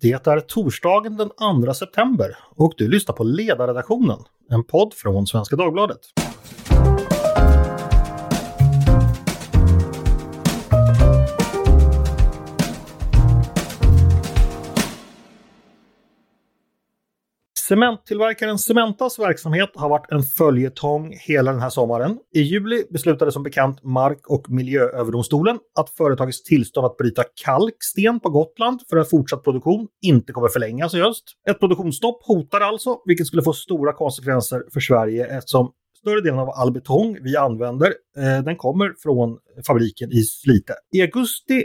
Det är torsdagen den 2 september och du lyssnar på Ledarredaktionen, en podd från Svenska Dagbladet. Cementtillverkaren Cementas verksamhet har varit en följetong hela den här sommaren. I juli beslutade som bekant Mark- och miljööverdomstolen att företagets tillstånd att bryta kalksten på Gotland för en fortsatt produktion inte kommer förlängas i höst. Ett produktionsstopp hotar alltså, vilket skulle få stora konsekvenser för Sverige eftersom större delen av all betong vi använder den kommer från fabriken i Slite. I augusti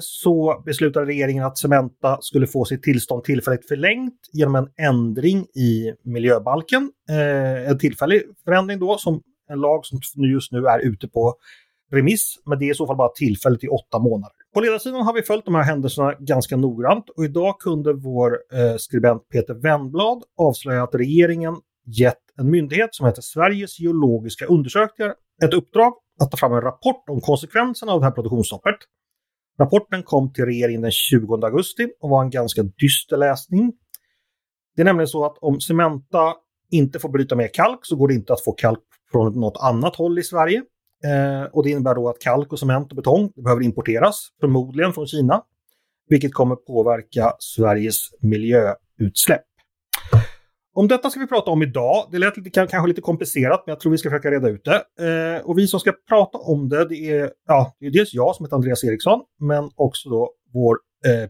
så beslutade regeringen att Cementa skulle få sitt tillstånd tillfälligt förlängt genom en ändring i miljöbalken. En tillfällig förändring då, som en lag som just nu är ute på remiss, men det är i så fall bara tillfälligt i 8 månader. På ledarsidan har vi följt de här händelserna ganska noggrant och idag kunde vår skribent Peter Wennblad avslöja att regeringen gett en myndighet som heter Sveriges geologiska undersökningar ett uppdrag att ta fram en rapport om konsekvenserna av det här produktionsstoppet. Rapporten kom till regeringen den 20 augusti och var en ganska dyster läsning. Det är nämligen så att om Cementa inte får bryta mer kalk så går det inte att få kalk från något annat håll i Sverige. Och det innebär då att kalk och cement och betong behöver importeras, förmodligen från Kina. Vilket kommer påverka Sveriges miljöutsläpp. Om detta ska vi prata om idag. Det lät lite, kanske lite komplicerat, men jag tror vi ska försöka reda ut det. Och vi som ska prata om det är dels jag som heter Andreas Eriksson, men också då vår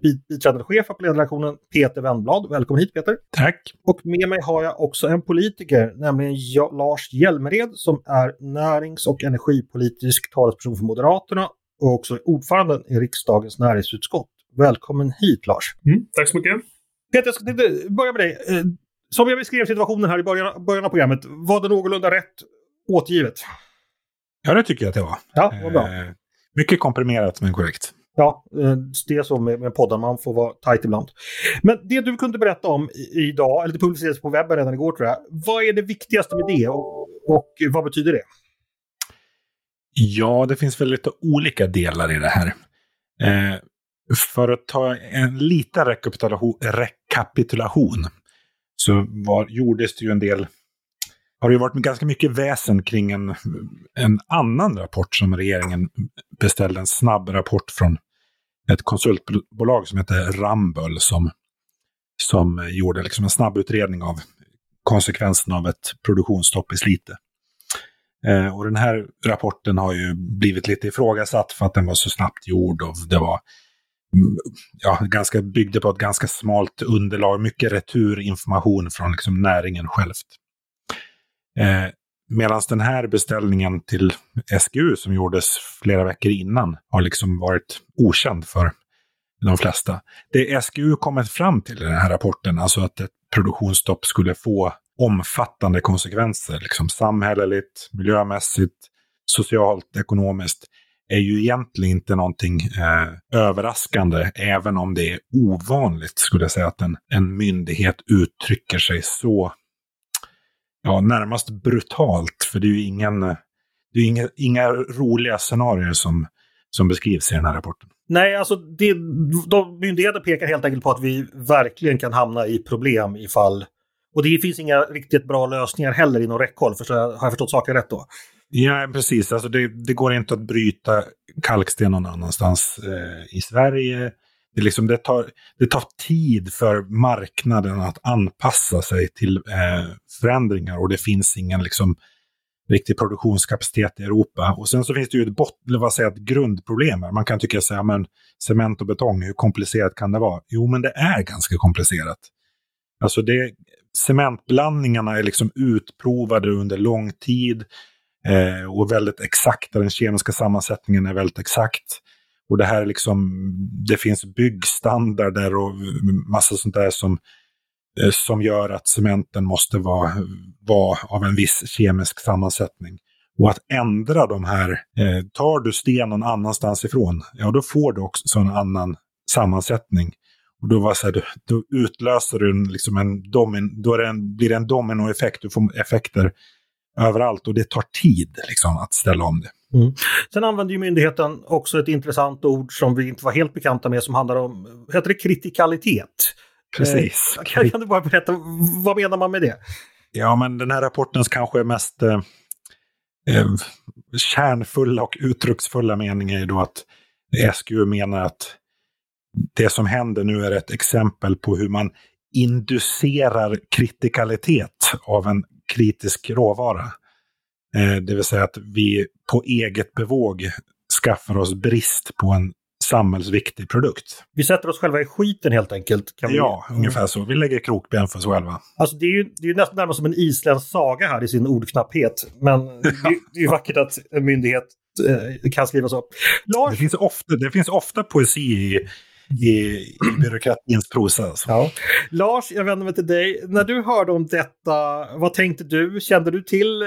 biträdande chef på ledarredaktionen Peter Wennblad. Välkommen hit Peter. Tack. Och med mig har jag också en politiker, nämligen Lars Hjelmered, som är närings- och energipolitisk talesperson för Moderaterna och också ordföranden i Riksdagens näringsutskott. Välkommen hit Lars. Tack så mycket. Peter, jag ska börja med dig. Som jag beskrev situationen här i början av programmet, var det någorlunda rätt återgivet? Ja, det tycker jag att det var. Ja, vad bra. Mycket komprimerat, men korrekt. Ja, det är så med podden, man får vara tajt ibland. Men det du kunde berätta om idag, eller det publicerades på webben redan igår tror jag, vad är det viktigaste med det och vad betyder det? Ja, det finns väl lite olika delar i det här. För att ta en liten rekapitulation. Så gjordes det ju en del, har det ju varit ganska mycket väsen kring en annan rapport som regeringen beställde, en snabb rapport från ett konsultbolag som heter Ramboll som gjorde liksom en snabb utredning av konsekvenserna av ett produktionsstopp i Slite. Och den här rapporten har ju blivit lite ifrågasatt för att den var så snabbt gjord och det var... byggde på ett ganska smalt underlag, mycket returinformation från liksom näringen självt. Medan den här beställningen till SGU som gjordes flera veckor innan har liksom varit okänd för de flesta. Det SGU kommit fram till i den här rapporten, alltså att ett produktionsstopp skulle få omfattande konsekvenser, liksom samhälleligt, miljömässigt, socialt, ekonomiskt, är ju egentligen inte någonting överraskande, även om det är ovanligt skulle jag säga att en myndighet uttrycker sig så närmast brutalt, för det är ju inga roliga scenarier som beskrivs i den här rapporten. Nej, alltså de myndigheter pekar helt enkelt på att vi verkligen kan hamna i problem ifall, och det finns inga riktigt bra lösningar heller inom räckhåll, har jag förstått saker rätt då? Ja, precis. Alltså det går inte att bryta kalksten någon annanstans i Sverige. Det tar tid för marknaden att anpassa sig till förändringar och det finns ingen liksom, riktig produktionskapacitet i Europa. Och sen så finns det ju ett grundproblem här. Man kan tycka så här, men cement och betong, hur komplicerat kan det vara? Jo, men det är ganska komplicerat. Alltså cementblandningarna är liksom utprovade under lång tid. Och väldigt exakt, den kemiska sammansättningen är väldigt exakt. Och det här det finns byggstandarder och massa sånt där som gör att cementen måste vara av en viss kemisk sammansättning. Och att ändra de här, tar du sten någon annanstans ifrån, ja då får du också en annan sammansättning. Och då utlöser du blir det en dominoeffekt, du får effekter överallt och det tar tid att ställa om det. Mm. Sen använder ju myndigheten också ett intressant ord som vi inte var helt bekanta med som handlar om, heter det kritikalitet? Precis. Kan du bara berätta, vad menar man med det? Ja, men den här rapportens kanske mest kärnfulla och uttrycksfulla mening är ju då att SGU menar att det som händer nu är ett exempel på hur man inducerar kritikalitet av en kritisk råvara. Det vill säga att vi på eget bevåg skaffar oss brist på en samhällsviktig produkt. Vi sätter oss själva i skiten helt enkelt. Kan vi... Ja, ungefär så. Vi lägger krokben för oss själva. Alltså det är ju nästan närmast som en isländsk saga här i sin ordknapphet. Men det är ju vackert att en myndighet kan skriva så. Lars... Det finns ofta poesi i byråkratins prosa. Ja. Lars, jag vänder mig till dig. När du hörde om detta, vad tänkte du? Kände du till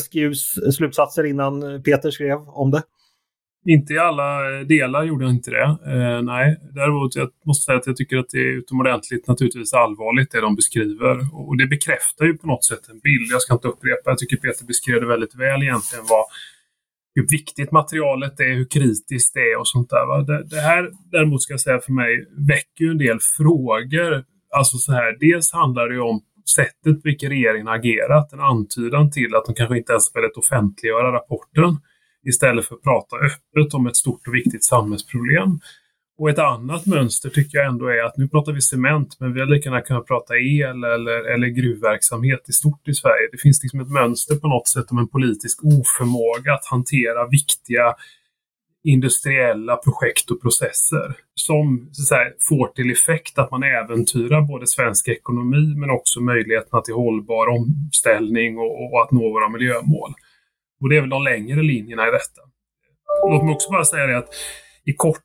SGUs slutsatser innan Peter skrev om det? Inte i alla delar gjorde jag inte det. Nej, däremot jag måste säga att jag tycker att det är utomordentligt naturligtvis allvarligt det de beskriver. Och det bekräftar ju på något sätt en bild. Jag ska inte upprepa. Jag tycker Peter beskrev det väldigt väl egentligen hur viktigt materialet är, hur kritiskt det är och sånt där. Va? Det här däremot ska jag säga för mig väcker ju en del frågor. Alltså så här, dels handlar det ju om sättet på vilket regeringen har agerat. En antydan till att de kanske inte ens väldigt offentliggöra rapporten. Istället för att prata öppet om ett stort och viktigt samhällsproblem. Och ett annat mönster tycker jag ändå är att nu pratar vi cement, men vi hade lika gärna kunnat prata el eller gruvverksamhet i stort i Sverige. Det finns liksom ett mönster på något sätt om en politisk oförmåga att hantera viktiga industriella projekt och processer som så att säga, får till effekt att man äventyrar både svensk ekonomi men också möjligheterna till hållbar omställning och att nå våra miljömål. Och det är väl de längre linjerna i detta. Låt mig också bara säga det att i korta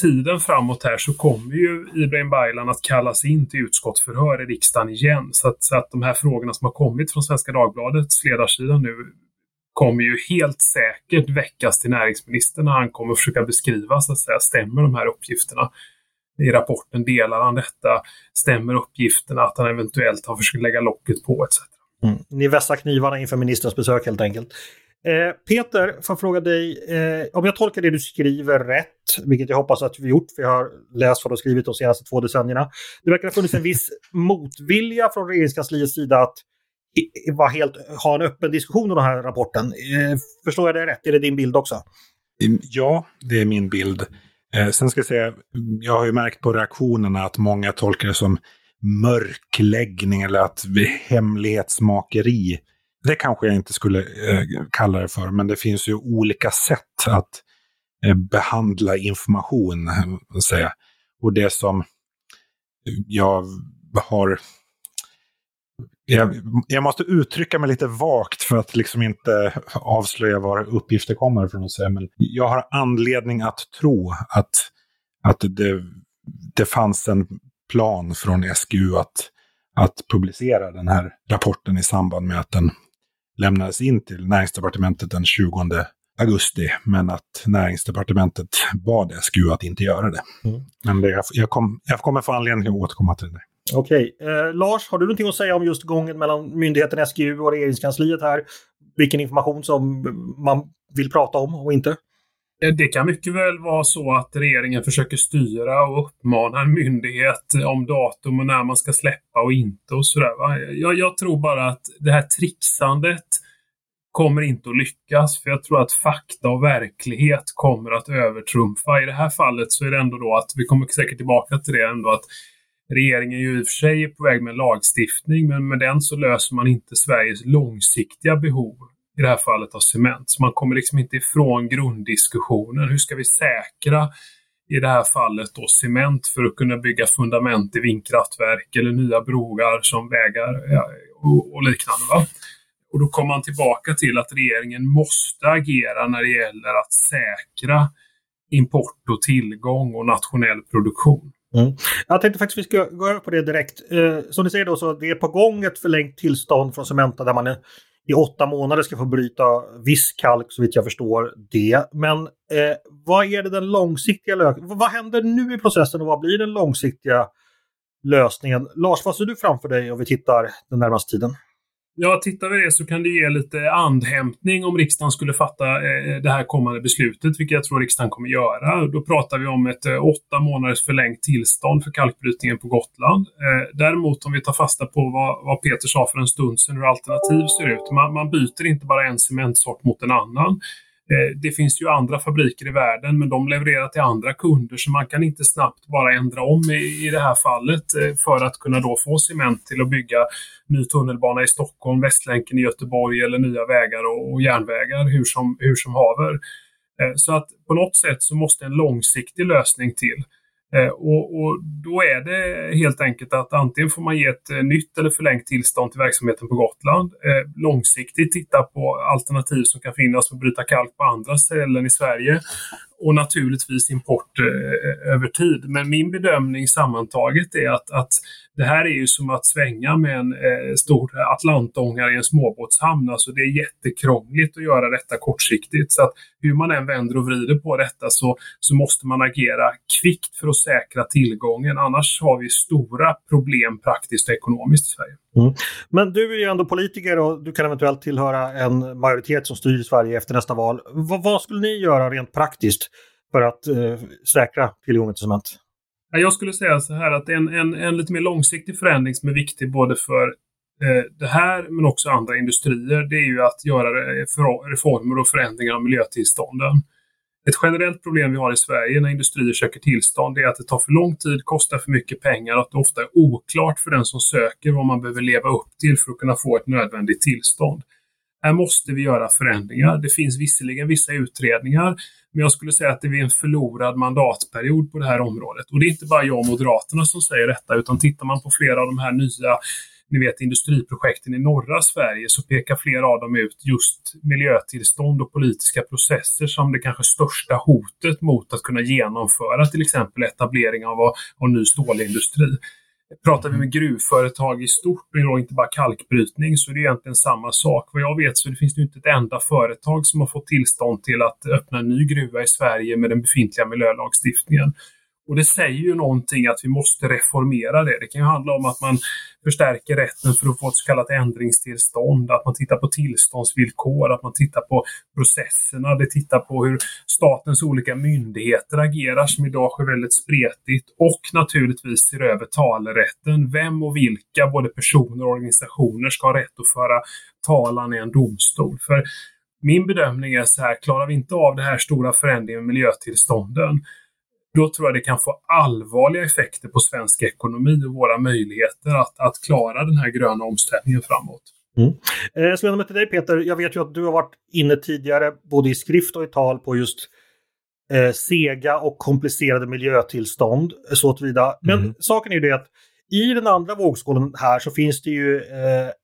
tiden framåt här så kommer ju Ibrahim Baylan att kallas in till utskottsförhör i riksdagen igen. Så att de här frågorna som har kommit från Svenska Dagbladets ledarsida nu kommer ju helt säkert väckas till näringsministern när han kommer försöka beskriva så att säga, stämmer de här uppgifterna i rapporten, delar han detta, stämmer uppgifterna att han eventuellt har försökt lägga locket på etc. Mm. Ni vässar knivarna inför ministerns besök helt enkelt. Peter, får jag fråga dig, om jag tolkar det du skriver rätt, vilket jag hoppas att vi gjort, för jag har läst vad du skrivit de senaste 2 decennierna. Det verkar ha funnits en viss motvilja från regeringskansliets sida att ha en öppen diskussion om den här rapporten. Förstår jag det rätt? Är det din bild också? Ja, det är min bild. Sen ska jag säga, jag har ju märkt på reaktionerna att många tolkar det som mörkläggning eller att hemlighetsmakeri, det kanske jag inte skulle kalla det för, men det finns ju olika sätt att behandla information säga. Och det som jag måste uttrycka mig lite vagt för att liksom inte avslöja var uppgifter kommer från att säga, men jag har anledning att tro att det fanns en plan från SGU att publicera den här rapporten i samband med att den lämnades in till Näringsdepartementet den 20 augusti, men att Näringsdepartementet bad SGU att inte göra det. Mm. Men jag kommer få anledning att återkomma till det. Okej. Lars, har du någonting att säga om just gången mellan myndigheten SGU och regeringskansliet här? Vilken information som man vill prata om och inte? Det kan mycket väl vara så att regeringen försöker styra och uppmana en myndighet om datum och när man ska släppa och inte och sådär. Va? Jag tror bara att det här trixandet kommer inte att lyckas, för jag tror att fakta och verklighet kommer att övertrumfa. I det här fallet så är det ändå då att, vi kommer säkert tillbaka till det ändå, att regeringen ju i och för sig är på väg med lagstiftning, men med den så löser man inte Sveriges långsiktiga behov. I det här fallet av cement. Så man kommer liksom inte ifrån grunddiskussionen. Hur ska vi säkra i det här fallet då cement för att kunna bygga fundament i vindkraftverk eller nya broar som vägar och liknande. Va? Och då kommer man tillbaka till att regeringen måste agera när det gäller att säkra import och tillgång och nationell produktion. Mm. Jag tänkte faktiskt vi ska gå över på det direkt. Som ni säger då, så det är på gång ett förlängt tillstånd från Cementa där man är i 8 månader ska få bryta viss kalk, så vitt jag förstår det. Men vad är det den långsiktiga lösningen? Vad händer nu i processen och vad blir den långsiktiga lösningen? Lars, vad ser du framför dig om vi tittar den närmaste tiden? Ja, tittar vi det så kan det ge lite andhämtning om riksdagen skulle fatta det här kommande beslutet, vilket jag tror riksdagen kommer göra. Då pratar vi om ett 8 månaders förlängt tillstånd för kalkbrytningen på Gotland. Däremot om vi tar fasta på vad Peter sa för en stund sedan, hur alternativ ser ut. Man byter inte bara en cementsort mot en annan. Det finns ju andra fabriker i världen, men de levererar till andra kunder, så man kan inte snabbt bara ändra om i det här fallet för att kunna då få cement till att bygga ny tunnelbana i Stockholm, Västlänken i Göteborg eller nya vägar och järnvägar hur som haver. Så att på något sätt så måste en långsiktig lösning till. Och då är det helt enkelt att antingen får man ge ett nytt eller förlängt tillstånd till verksamheten på Gotland. Långsiktigt titta på alternativ som kan finnas för att bryta kalk på andra ställen i Sverige. Och naturligtvis import över tid. Men min bedömning sammantaget är att det här är ju som att svänga med en stor atlantångare i en småbåtshamn. Alltså det är jättekrångligt att göra detta kortsiktigt. Så att hur man än vänder och vrider på detta så måste man agera kvickt för att säkra tillgången. Annars har vi stora problem praktiskt och ekonomiskt i Sverige. Mm. Men du är ju ändå politiker och du kan eventuellt tillhöra en majoritet som styr Sverige efter nästa val. Vad skulle ni göra rent praktiskt för att säkra tillgången till cement? Jag skulle säga så här att en lite mer långsiktig förändring som är viktig både för det här men också andra industrier, det är ju att göra reformer och förändringar av miljötillstånden. Ett generellt problem vi har i Sverige när industrier söker tillstånd är att det tar för lång tid, kostar för mycket pengar och att det ofta är oklart för den som söker vad man behöver leva upp till för att kunna få ett nödvändigt tillstånd. Här måste vi göra förändringar. Det finns visserligen vissa utredningar, men jag skulle säga att det är en förlorad mandatperiod på det här området. Och det är inte bara jag och Moderaterna som säger detta, utan tittar man på flera av de här nya industriprojekten i norra Sverige så pekar flera av dem ut just miljötillstånd och politiska processer som det kanske största hotet mot att kunna genomföra till exempel etablering av ny stålindustri. Pratar vi med gruvföretag i stort och inte bara kalkbrytning så är det egentligen samma sak. Vad jag vet så finns det inte ett enda företag som har fått tillstånd till att öppna en ny gruva i Sverige med den befintliga miljölagstiftningen. Och det säger ju någonting att vi måste reformera det. Det kan ju handla om att man förstärker rätten för att få ett så kallat ändringstillstånd. Att man tittar på tillståndsvillkor, att man tittar på processerna. Det tittar på hur statens olika myndigheter agerar som idag är väldigt spretigt. Och naturligtvis ser över talerätten. Vem och vilka, både personer och organisationer, ska ha rätt att föra talan i en domstol. För min bedömning är så här, klarar vi inte av det här stora förändringen med miljötillstånden, då tror jag det kan få allvarliga effekter på svensk ekonomi och våra möjligheter att klara den här gröna omställningen framåt. Mm. Jag slutar med till dig Peter. Jag vet ju att du har varit inne tidigare både i skrift och i tal på just sega och komplicerade miljötillstånd så tillvida. Men saken är ju det att i den andra vågskålen här så finns det ju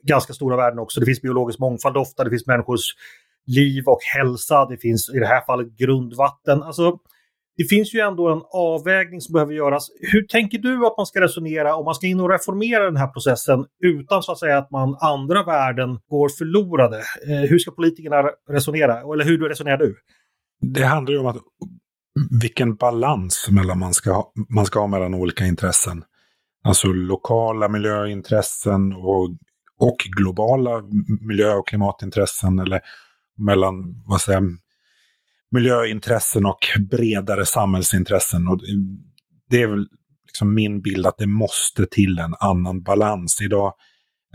ganska stora värden också. Det finns biologisk mångfald ofta, det finns människors liv och hälsa, det finns i det här fallet grundvatten. Alltså det finns ju ändå en avvägning som behöver göras. Hur tänker du att man ska resonera om man ska in och reformera den här processen utan så att säga att man andra värden går förlorade? Hur ska politikerna resonera? Eller hur resonerar du? Det handlar ju om att vilken balans man ska ha mellan olika intressen. Alltså lokala miljöintressen och globala miljö- och klimatintressen eller mellan, vad säger jag, miljöintressen och bredare samhällsintressen. Och det är väl liksom min bild att det måste till en annan balans. Idag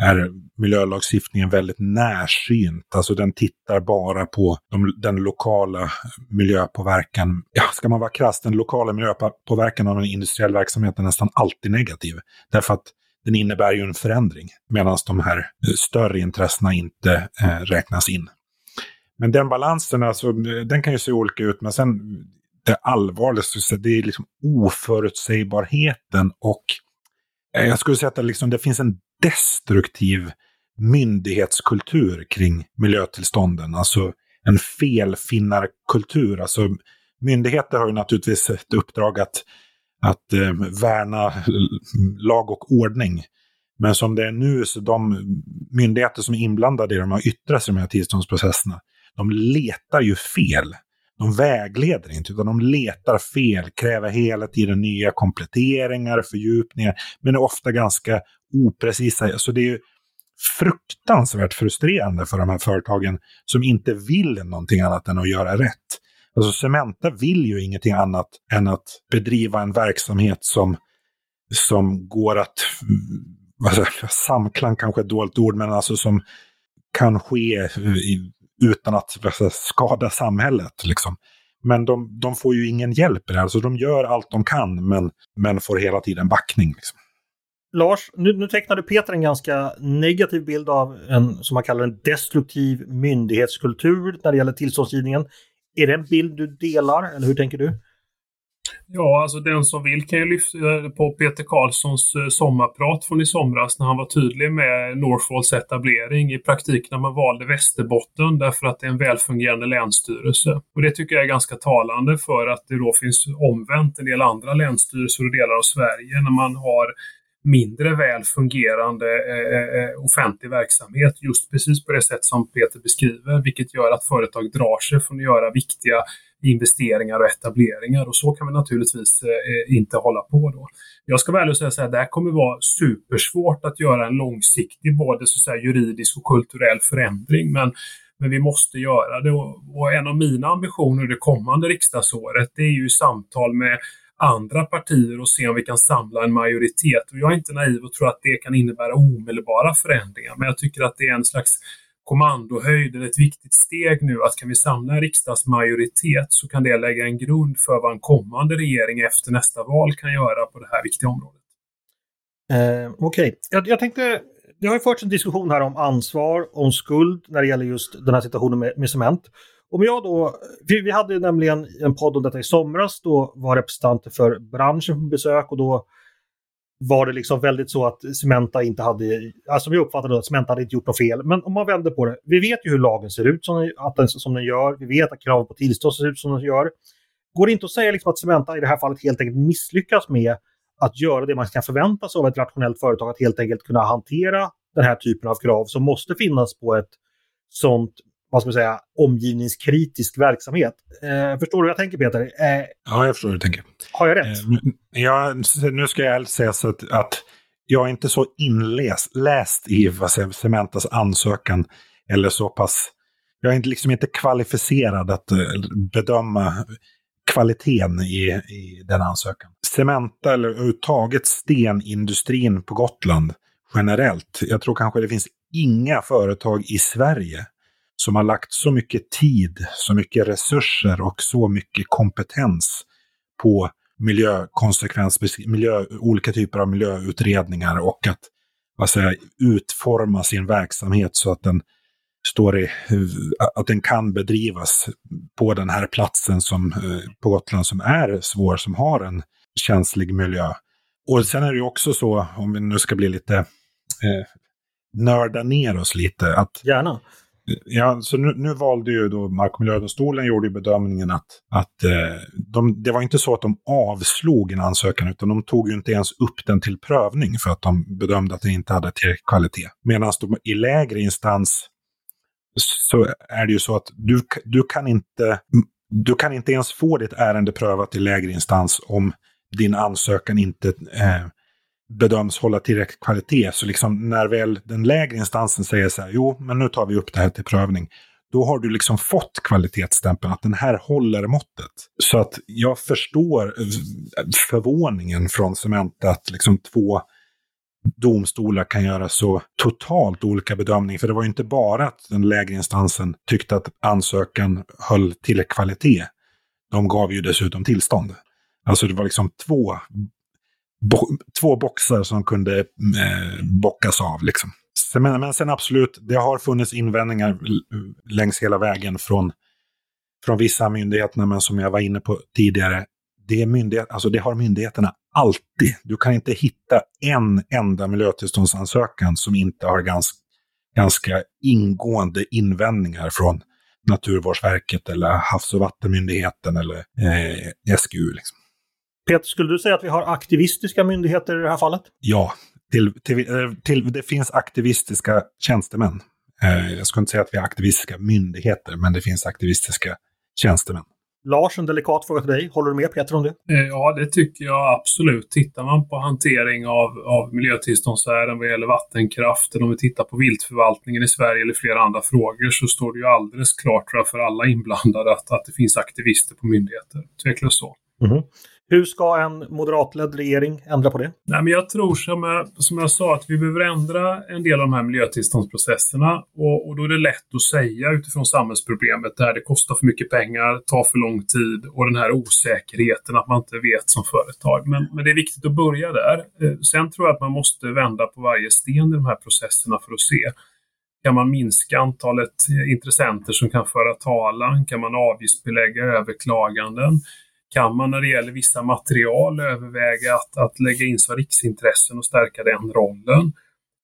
är miljölagstiftningen väldigt närsynt. Alltså den tittar bara på den lokala miljöpåverkan. Ja, ska man vara krass, den lokala miljöpåverkan av en industriell verksamhet är nästan alltid negativ. Därför att den innebär ju en förändring. Medan de här större intressena inte räknas in. Men den balansen, alltså, den kan ju se olika ut. Men sen det allvarligaste, det är liksom oförutsägbarheten. Och jag skulle säga att det finns en destruktiv myndighetskultur kring miljötillstånden. Alltså en felfinnarkultur. Alltså myndigheter har ju naturligtvis ett uppdrag att värna lag och ordning. Men som det är nu så de myndigheter som är inblandade i de har yttrat sig i de här tillståndsprocesserna. De letar ju fel. De vägleder inte utan de letar fel. Kräver hela tiden nya kompletteringar, fördjupningar. Men är ofta ganska oprecisa. Så det är ju fruktansvärt frustrerande för de här företagen som inte vill någonting annat än att göra rätt. Alltså Cementa vill ju ingenting annat än att bedriva en verksamhet som går att, samklang kanske ett dåligt ord, men alltså som kan ske utan att skada samhället liksom. Men de får ju ingen hjälp i det här, så de gör allt de kan men får hela tiden backning liksom. Lars, nu tecknade Peter en ganska negativ bild av en, som man kallar en destruktiv myndighetskultur när det gäller tillståndsgivningen. Är det en bild du delar, eller hur tänker du? Ja, alltså den som vill kan ju lyfta på Peter Karlssons sommarprat från i somras när han var tydlig med Northvolts etablering i praktik när man valde Västerbotten därför att det är en välfungerande länsstyrelse. Och det tycker jag är ganska talande för att det då finns omvänt en del andra länsstyrelser och delar av Sverige när man har mindre välfungerande offentlig verksamhet just precis på det sätt som Peter beskriver, vilket gör att företag drar sig från att göra viktiga investeringar och etableringar, och så kan vi naturligtvis inte hålla på då. Jag ska väl säga att det här kommer vara supersvårt att göra en långsiktig både så att säga, juridisk och kulturell förändring, men vi måste göra det, och en av mina ambitioner det kommande riksdagsåret det är ju samtal med andra partier och se om vi kan samla en majoritet. Och jag är inte naiv och tror att det kan innebära omedelbara förändringar. Men jag tycker att det är en slags kommandohöjd eller ett viktigt steg nu att kan vi samla en riksdagsmajoritet så kan det lägga en grund för vad en kommande regering efter nästa val kan göra på det här viktiga området. Okej. Jag tänkte, det har ju förts en diskussion här om ansvar, om skuld när det gäller just den här situationen med Cement. Om jag då, vi hade nämligen en podd om detta i somras, då var representanter för branschen på besök och då var det liksom väldigt så att Cementa inte hade, alltså vi uppfattade att Cementa hade inte gjort något fel, men om man vänder på det, vi vet ju hur lagen ser ut som den gör, vi vet att kraven på tillstånd ser ut som den gör. Går det inte att säga liksom att Cementa i det här fallet helt enkelt misslyckas med att göra det man kan förvänta sig av ett rationellt företag, att helt enkelt kunna hantera den här typen av krav som måste finnas på ett sånt, vad ska man säga, omgivningskritisk verksamhet. Förstår du vad jag tänker, Peter? Ja, jag förstår vad du tänker. Har jag rätt? Nu ska jag säga så att jag är inte så läst i Cementas ansökan eller så pass. Jag är liksom inte kvalificerad att bedöma kvaliteten i den ansökan. Cementa eller överhuvudtaget stenindustrin på Gotland generellt. Jag tror kanske det finns inga företag i Sverige som har lagt så mycket tid, så mycket resurser och så mycket kompetens på olika typer av miljöutredningar och att utforma sin verksamhet så att den står att den kan bedrivas på den här platsen som på Gotland som är svår, som har en känslig miljö. Och sen är det ju också så, om vi nu ska bli lite nörda ner oss lite, att gärna. Ja, så nu valde ju då Mark- och miljödomstolen gjorde bedömningen att det var inte så att de avslog en ansökan utan de tog ju inte ens upp den till prövning för att de bedömde att det inte hade tillräcklig kvalitet. Medan i lägre instans så är det ju så att du kan inte ens få ditt ärende prövat i lägre instans om din ansökan inte bedöms hålla tillräcklig kvalitet. Så liksom när väl den lägre instansen säger så här, jo men nu tar vi upp det här till prövning, då har du liksom fått kvalitetsstämpeln att den här håller måttet. Så att jag förstår förvåningen från Cementa att liksom två domstolar kan göra så totalt olika bedömning, för det var ju inte bara att den lägre instansen tyckte att ansökan höll tillräcklig kvalitet, de gav ju dessutom tillstånd. Alltså det var liksom två boxar som kunde bockas av liksom. Men sen absolut, det har funnits invändningar längs hela vägen från vissa myndigheter, men som jag var inne på tidigare, det har myndigheterna alltid. Du kan inte hitta en enda miljötillståndsansökan som inte har ganska ingående invändningar från Naturvårdsverket eller Havs- och Vattenmyndigheten eller SGU liksom. Peter, skulle du säga att vi har aktivistiska myndigheter i det här fallet? Ja, det finns aktivistiska tjänstemän. Jag skulle inte säga att vi har aktivistiska myndigheter, men det finns aktivistiska tjänstemän. Lars, en delikat fråga till dig. Håller du med Peter om det? Ja, det tycker jag absolut. Tittar man på hantering av miljötillståndsärenden vad gäller vattenkraften, om vi tittar på viltförvaltningen i Sverige eller flera andra frågor, så står det ju alldeles klart för alla inblandade att det finns aktivister på myndigheter. Tveklöst så. Mm-hmm. Hur ska en moderatledd regering ändra på det? Nej, men jag tror som jag sa att vi behöver ändra en del av de här miljötillståndsprocesserna och då är det lätt att säga utifrån samhällsproblemet där det kostar för mycket pengar, tar för lång tid och den här osäkerheten att man inte vet som företag. Men det är viktigt att börja där. Sen tror jag att man måste vända på varje sten i de här processerna för att se. Kan man minska antalet intressenter som kan föra talan? Kan man avgiftsbelägga överklaganden? Kan man när det gäller vissa material överväga att lägga in så riksintressen och stärka den rollen?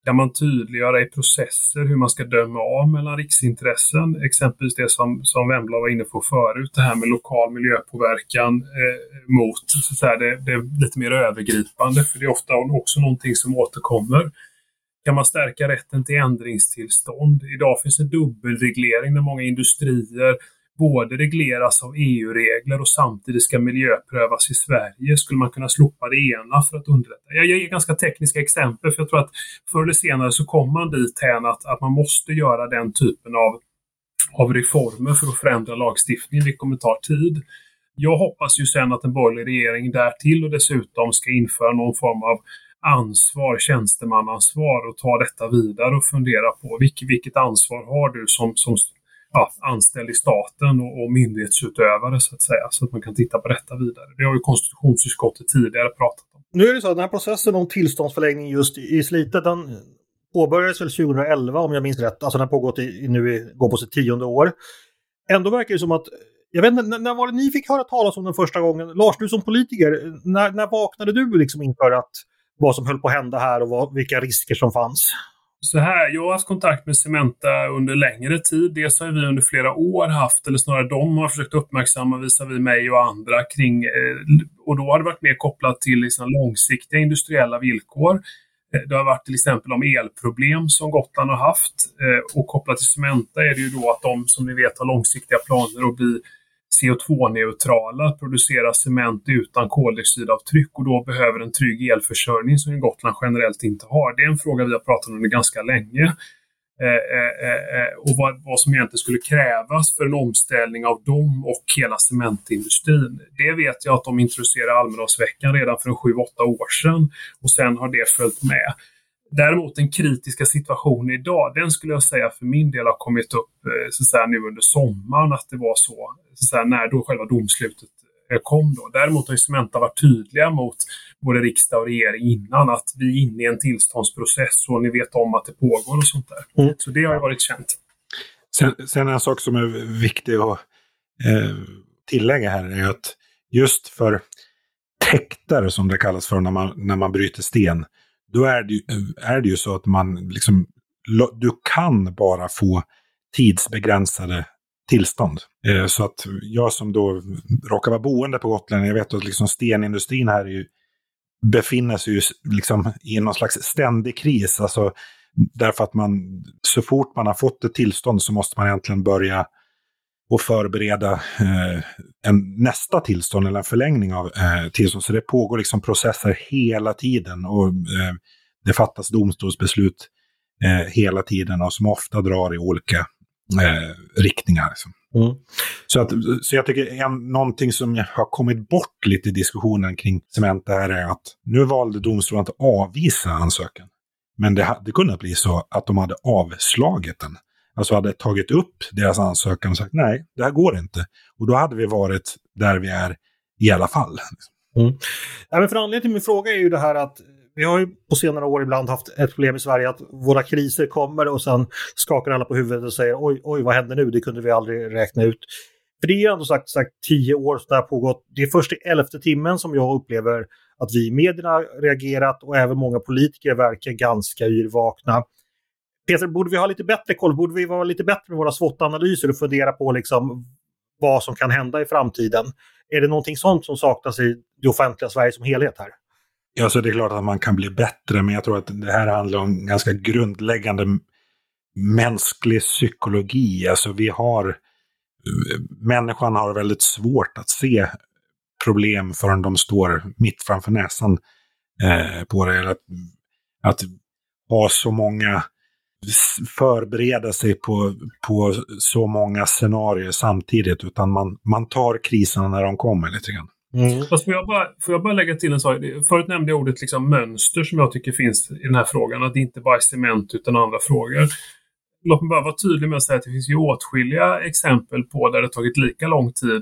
Kan man tydliggöra i processer hur man ska döma av mellan riksintressen? Exempelvis det som Wennblad var inne på förut, det här med lokal miljöpåverkan mot så här, det är lite mer övergripande för det är ofta också någonting som återkommer. Kan man stärka rätten till ändringstillstånd? Idag finns en dubbelreglering där många industrier både regleras av EU-regler och samtidigt ska miljöprövas i Sverige. Skulle man kunna slopa det ena för att underlätta? Jag ger ganska tekniska exempel för jag tror att förr eller senare så kommer man dit hän att man måste göra den typen av reformer för att förändra lagstiftningen. Det kommer ta tid. Jag hoppas ju sen att en borgerlig regering därtill och dessutom ska införa någon form av ansvar, tjänstemanansvar och ta detta vidare och fundera på vilket ansvar har du som anställd i staten och myndighetsutövare så att säga, så att man kan titta på detta vidare. Det har ju konstitutionsutskottet tidigare pratat om. Nu är det så att den här processen om tillståndsförlängning just i Slite, den påbörjades väl 2011 om jag minns rätt, alltså den har pågått går på sitt 10:e år. Ändå verkar det som att, jag vet inte, när var det ni fick höra talas om den första gången? Lars, du som politiker, när vaknade du liksom inför att vad som höll på att hända här och vilka risker som fanns? Så här, jag har haft kontakt med Cementa under längre tid. Dels har vi under flera år haft, eller snarare de har försökt uppmärksamma visavi mig och andra kring, och då har det varit mer kopplat till liksom långsiktiga industriella villkor. Det har varit till exempel om elproblem som Gotland har haft, och kopplat till Cementa är det ju då att de som ni vet har långsiktiga planer och blir CO2-neutrala, producerar cement utan koldioxidavtryck och då behöver en trygg elförsörjning som Gotland generellt inte har. Det är en fråga vi har pratat om under ganska länge och vad som egentligen skulle krävas för en omställning av dem och hela cementindustrin. Det vet jag att de introducerade Almedalsveckan redan för 7-8 år sedan och sen har det följt med. Däremot den kritiska situationen idag, den skulle jag säga för min del har kommit upp så nu under sommaren att det var så när då själva domslutet kom då. Däremot har ju Cementa varit tydliga mot både riksdag och regering innan att vi är inne i en tillståndsprocess och ni vet om att det pågår och sånt där. Mm. Så det har ju varit känt. Sen en sak som är viktig att tillägga här är att just för täkter som det kallas för när man bryter sten, då är det ju så att man liksom, du kan bara få tidsbegränsade tillstånd. Så att jag som då råkar vara boende på Gotland, jag vet att liksom stenindustrin här befinner sig ju liksom i någon slags ständig kris. Alltså, därför att man, så fort man har fått ett tillstånd så måste man egentligen börja och förbereda nästa tillstånd eller en förlängning av tillstånd. Så det pågår liksom processer hela tiden och det fattas domstolsbeslut hela tiden och som ofta drar i olika riktningar. Liksom. Mm. Så jag tycker någonting som har kommit bort lite i diskussionen kring Cementa här är att nu valde domstolen att avvisa ansökan. Men det hade kunnat bli så att de hade avslagit den. Alltså hade tagit upp deras ansökan och sagt nej, det här går inte. Och då hade vi varit där vi är i alla fall. Mm. Ja, men för anledningen till min fråga är ju det här att vi har ju på senare år ibland haft ett problem i Sverige att våra kriser kommer och sen skakar alla på huvudet och säger oj vad händer nu? Det kunde vi aldrig räkna ut. För det är ju ändå sagt 10 år som det har pågått. Det är först i 11:e timmen som jag upplever att vi i medierna har reagerat och även många politiker verkar ganska yrvakna. Peter, borde vi ha lite bättre koll? Borde vi vara lite bättre med våra SWOT-analyser och fundera på liksom vad som kan hända i framtiden? Är det någonting sånt som saknas i det offentliga Sverige som helhet här? Ja, så det är klart att man kan bli bättre, men jag tror att det här handlar om ganska grundläggande mänsklig psykologi. Alltså vi har människan har väldigt svårt att se problem förrän de står mitt framför näsan på det. Att ha så många, förbereda sig på så många scenarier samtidigt, utan man tar kriserna när de kommer lite grann. Mm. Alltså får jag bara lägga till en sak. Förut nämnde jag ordet liksom mönster som jag tycker finns i den här frågan, att det inte bara är cement utan andra frågor. Låt mig bara vara tydlig med att säga att det finns ju åtskilliga exempel på där det tagit lika lång tid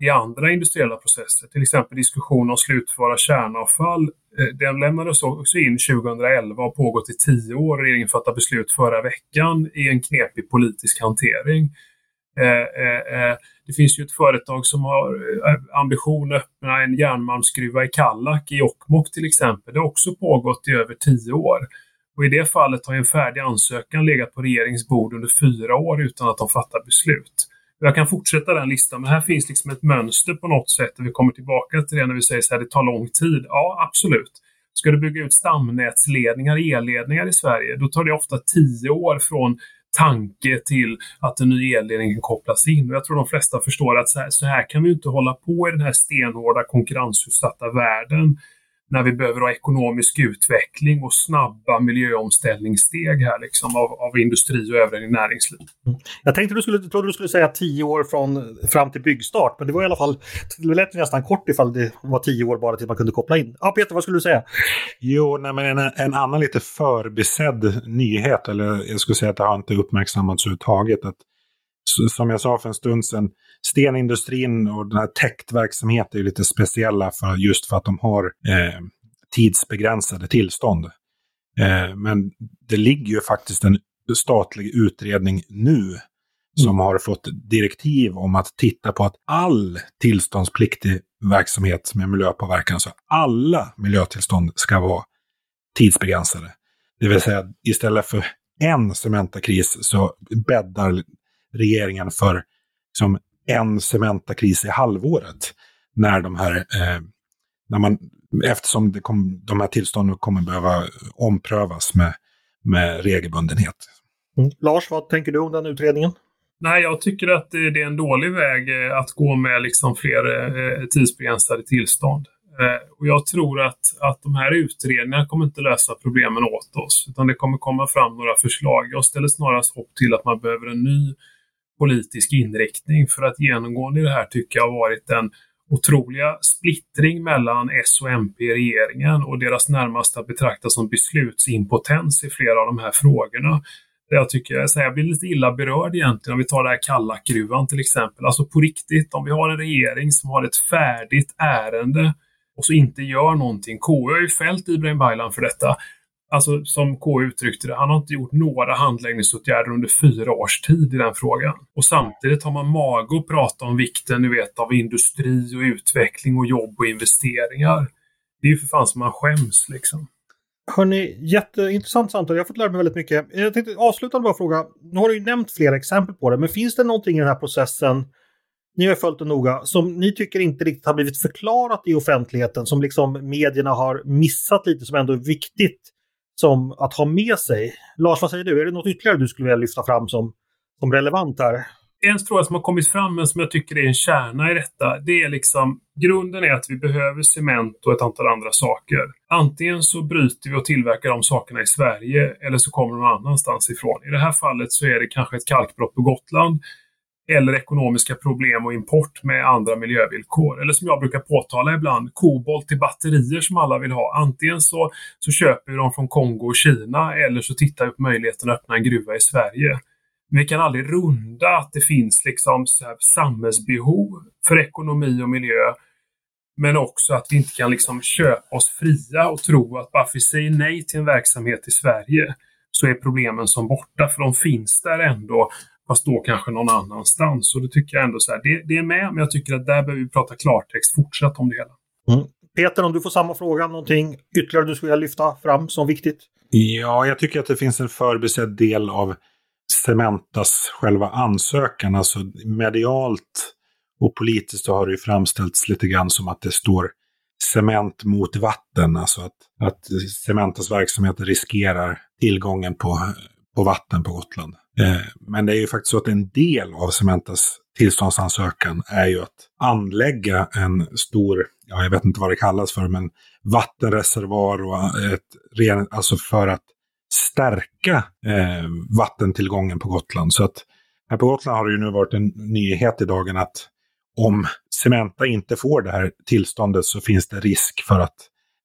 i andra industriella processer. Till exempel diskussion om slutförvara kärnavfall. Den lämnades också in 2011 och pågått i 10 år. Regeringen fattade beslut förra veckan i en knepig politisk hantering. Det finns ju ett företag som har ambition att öppna en järnmalmsgruva i Kallak i Jokkmokk till exempel. Det har också pågått i över 10 år. Och i det fallet har en färdig ansökan legat på regeringens bord under 4 år utan att de fattar beslut. Jag kan fortsätta den listan, men här finns liksom ett mönster på något sätt och vi kommer tillbaka till det när vi säger så här, det tar lång tid. Ja, absolut. Ska du bygga ut stamnätsledningar, elledningar i Sverige, då tar det ofta 10 år från tanke till att en ny elledning kan kopplas in. Och jag tror de flesta förstår att så här kan vi inte hålla på i den här stenhårda konkurrensutsatta världen när vi behöver ha ekonomisk utveckling och snabba miljöomställningssteg här liksom av industri och övriga näringsliv. Jag tänkte du skulle säga 10 år fram till byggstart, men det var i alla fall, det lät nästan kort ifall det var 10 år bara till man kunde koppla in. Ja, Peter, vad skulle du säga? Jo, nej, men en annan lite förbisedd nyhet, eller jag skulle säga att det har inte uppmärksammats överhuvudtaget, att som jag sa för en stund sedan, stenindustrin och den här täktverksamheten är lite speciella för att de har tidsbegränsade tillstånd. Men det ligger ju faktiskt en statlig utredning nu som har fått direktiv om att titta på att all tillståndspliktig verksamhet med miljöpåverkan, så alla miljötillstånd ska vara tidsbegränsade. Det vill säga istället för en cementakris så bäddar regeringen för som en cementakris i halvåret när de här eftersom de här tillstånden kommer behöva omprövas med regelbundenhet. Mm. Lars, vad tänker du om den utredningen? Nej, jag tycker att det är en dålig väg att gå med liksom fler tidsbegränsade tillstånd. Och jag tror att de här utredningarna kommer inte lösa problemen åt oss, utan det kommer komma fram några förslag. Jag ställer snarast hopp till att man behöver en ny politisk inriktning, för att genomgående i det här tycker jag har varit en otroliga splittring mellan S och MP-regeringen och deras närmast att betraktas som beslutsimpotens i flera av de här frågorna. Jag tycker så här, jag blir lite illa berörd egentligen om vi tar det här Kallakgruvan till exempel. Alltså på riktigt, om vi har en regering som har ett färdigt ärende och så inte gör någonting. KU har ju fällt Ibrahim Baylan för detta. Alltså som KU uttryckte det, han har inte gjort några handläggningsåtgärder under 4 års tid i den frågan. Och samtidigt har man mage att prata om vikten av industri och utveckling och jobb och investeringar. Det är ju för fan som man skäms liksom. Hörrni, jätteintressant samtal. Jag har fått lära mig väldigt mycket. Jag tänkte avsluta med en fråga. Nu har du ju nämnt flera exempel på det, men finns det någonting i den här processen, ni har följt det noga, som ni tycker inte riktigt har blivit förklarat i offentligheten, som liksom medierna har missat lite, som ändå är viktigt som att ha med sig? Lars, vad säger du? Är det något ytterligare du skulle vilja lyfta fram som relevant här? En fråga som har kommit fram, men som jag tycker är en kärna i detta, det är liksom, grunden är att vi behöver cement och ett antal andra saker. Antingen så bryter vi och tillverkar de sakerna i Sverige, eller så kommer de någon annanstans ifrån. I det här fallet så är det kanske ett kalkbrott på Gotland, eller ekonomiska problem och import med andra miljövillkor. Eller som jag brukar påtala ibland, kobolt till batterier som alla vill ha. Antingen så köper vi dem från Kongo och Kina, eller så tittar vi på möjligheten att öppna en gruva i Sverige. Men vi kan aldrig runda att det finns liksom så här samhällsbehov för ekonomi och miljö, men också att vi inte kan liksom köpa oss fria och tro att bara för att vi säger nej till en verksamhet i Sverige så är problemen som borta, för de finns där ändå. Fast då kanske någon annanstans. Och det tycker jag ändå så här, det är med. Men jag tycker att där behöver vi prata klartext fortsatt om det hela. Mm. Peter, om du får samma fråga, någonting ytterligare du skulle lyfta fram som viktigt? Ja, jag tycker att det finns en förbisedd del av Cementas själva ansökan. Alltså medialt och politiskt så har det ju framställts lite grann som att det står cement mot vatten. Alltså att Cementas verksamhet riskerar tillgången på vatten på Gotland. Men det är ju faktiskt så att en del av Cementas tillståndsansökan är ju att anlägga en stor, ja, jag vet inte vad det kallas för, men vattenreservoar och alltså för att stärka vattentillgången på Gotland. Så att här på Gotland har det ju nu varit en nyhet i dagen att om Cementa inte får det här tillståndet så finns det risk för att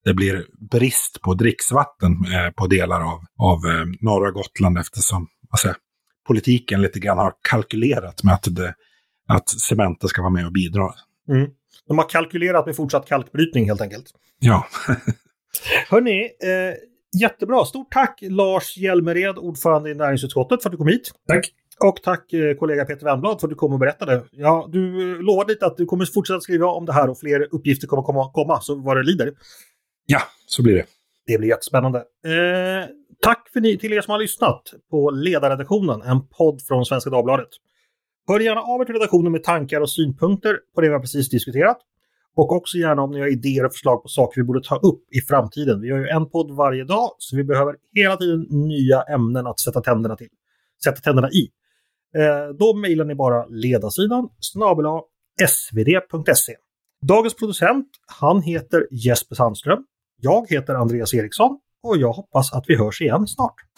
det blir brist på dricksvatten på delar av norra Gotland, eftersom alltså, politiken lite grann har kalkylerat med att Cementa ska vara med och bidra. Mm. De har kalkylerat med fortsatt kalkbrytning helt enkelt. Ja. Hörrni, jättebra. Stort tack Lars Hjelmered, ordförande i näringsutskottet, för att du kom hit. Tack. Och tack kollega Peter Wennblad för att du kom och berättade. Ja, du lovade lite att du kommer fortsätta skriva om det här och fler uppgifter kommer komma så vad det lider. Ja, så blir det. Det blir jättespännande. Tack till er som har lyssnat på Ledarredaktionen, en podd från Svenska Dagbladet. Hör gärna av er till redaktionen med tankar och synpunkter på det vi har precis diskuterat. Och också gärna om ni har idéer och förslag på saker vi borde ta upp i framtiden. Vi har ju en podd varje dag så vi behöver hela tiden nya ämnen att sätta tänderna i. Då mejlar ni bara ledarsidan @svd.se. Dagens producent, han heter Jesper Sandström. Jag heter Andreas Eriksson och jag hoppas att vi hörs igen snart.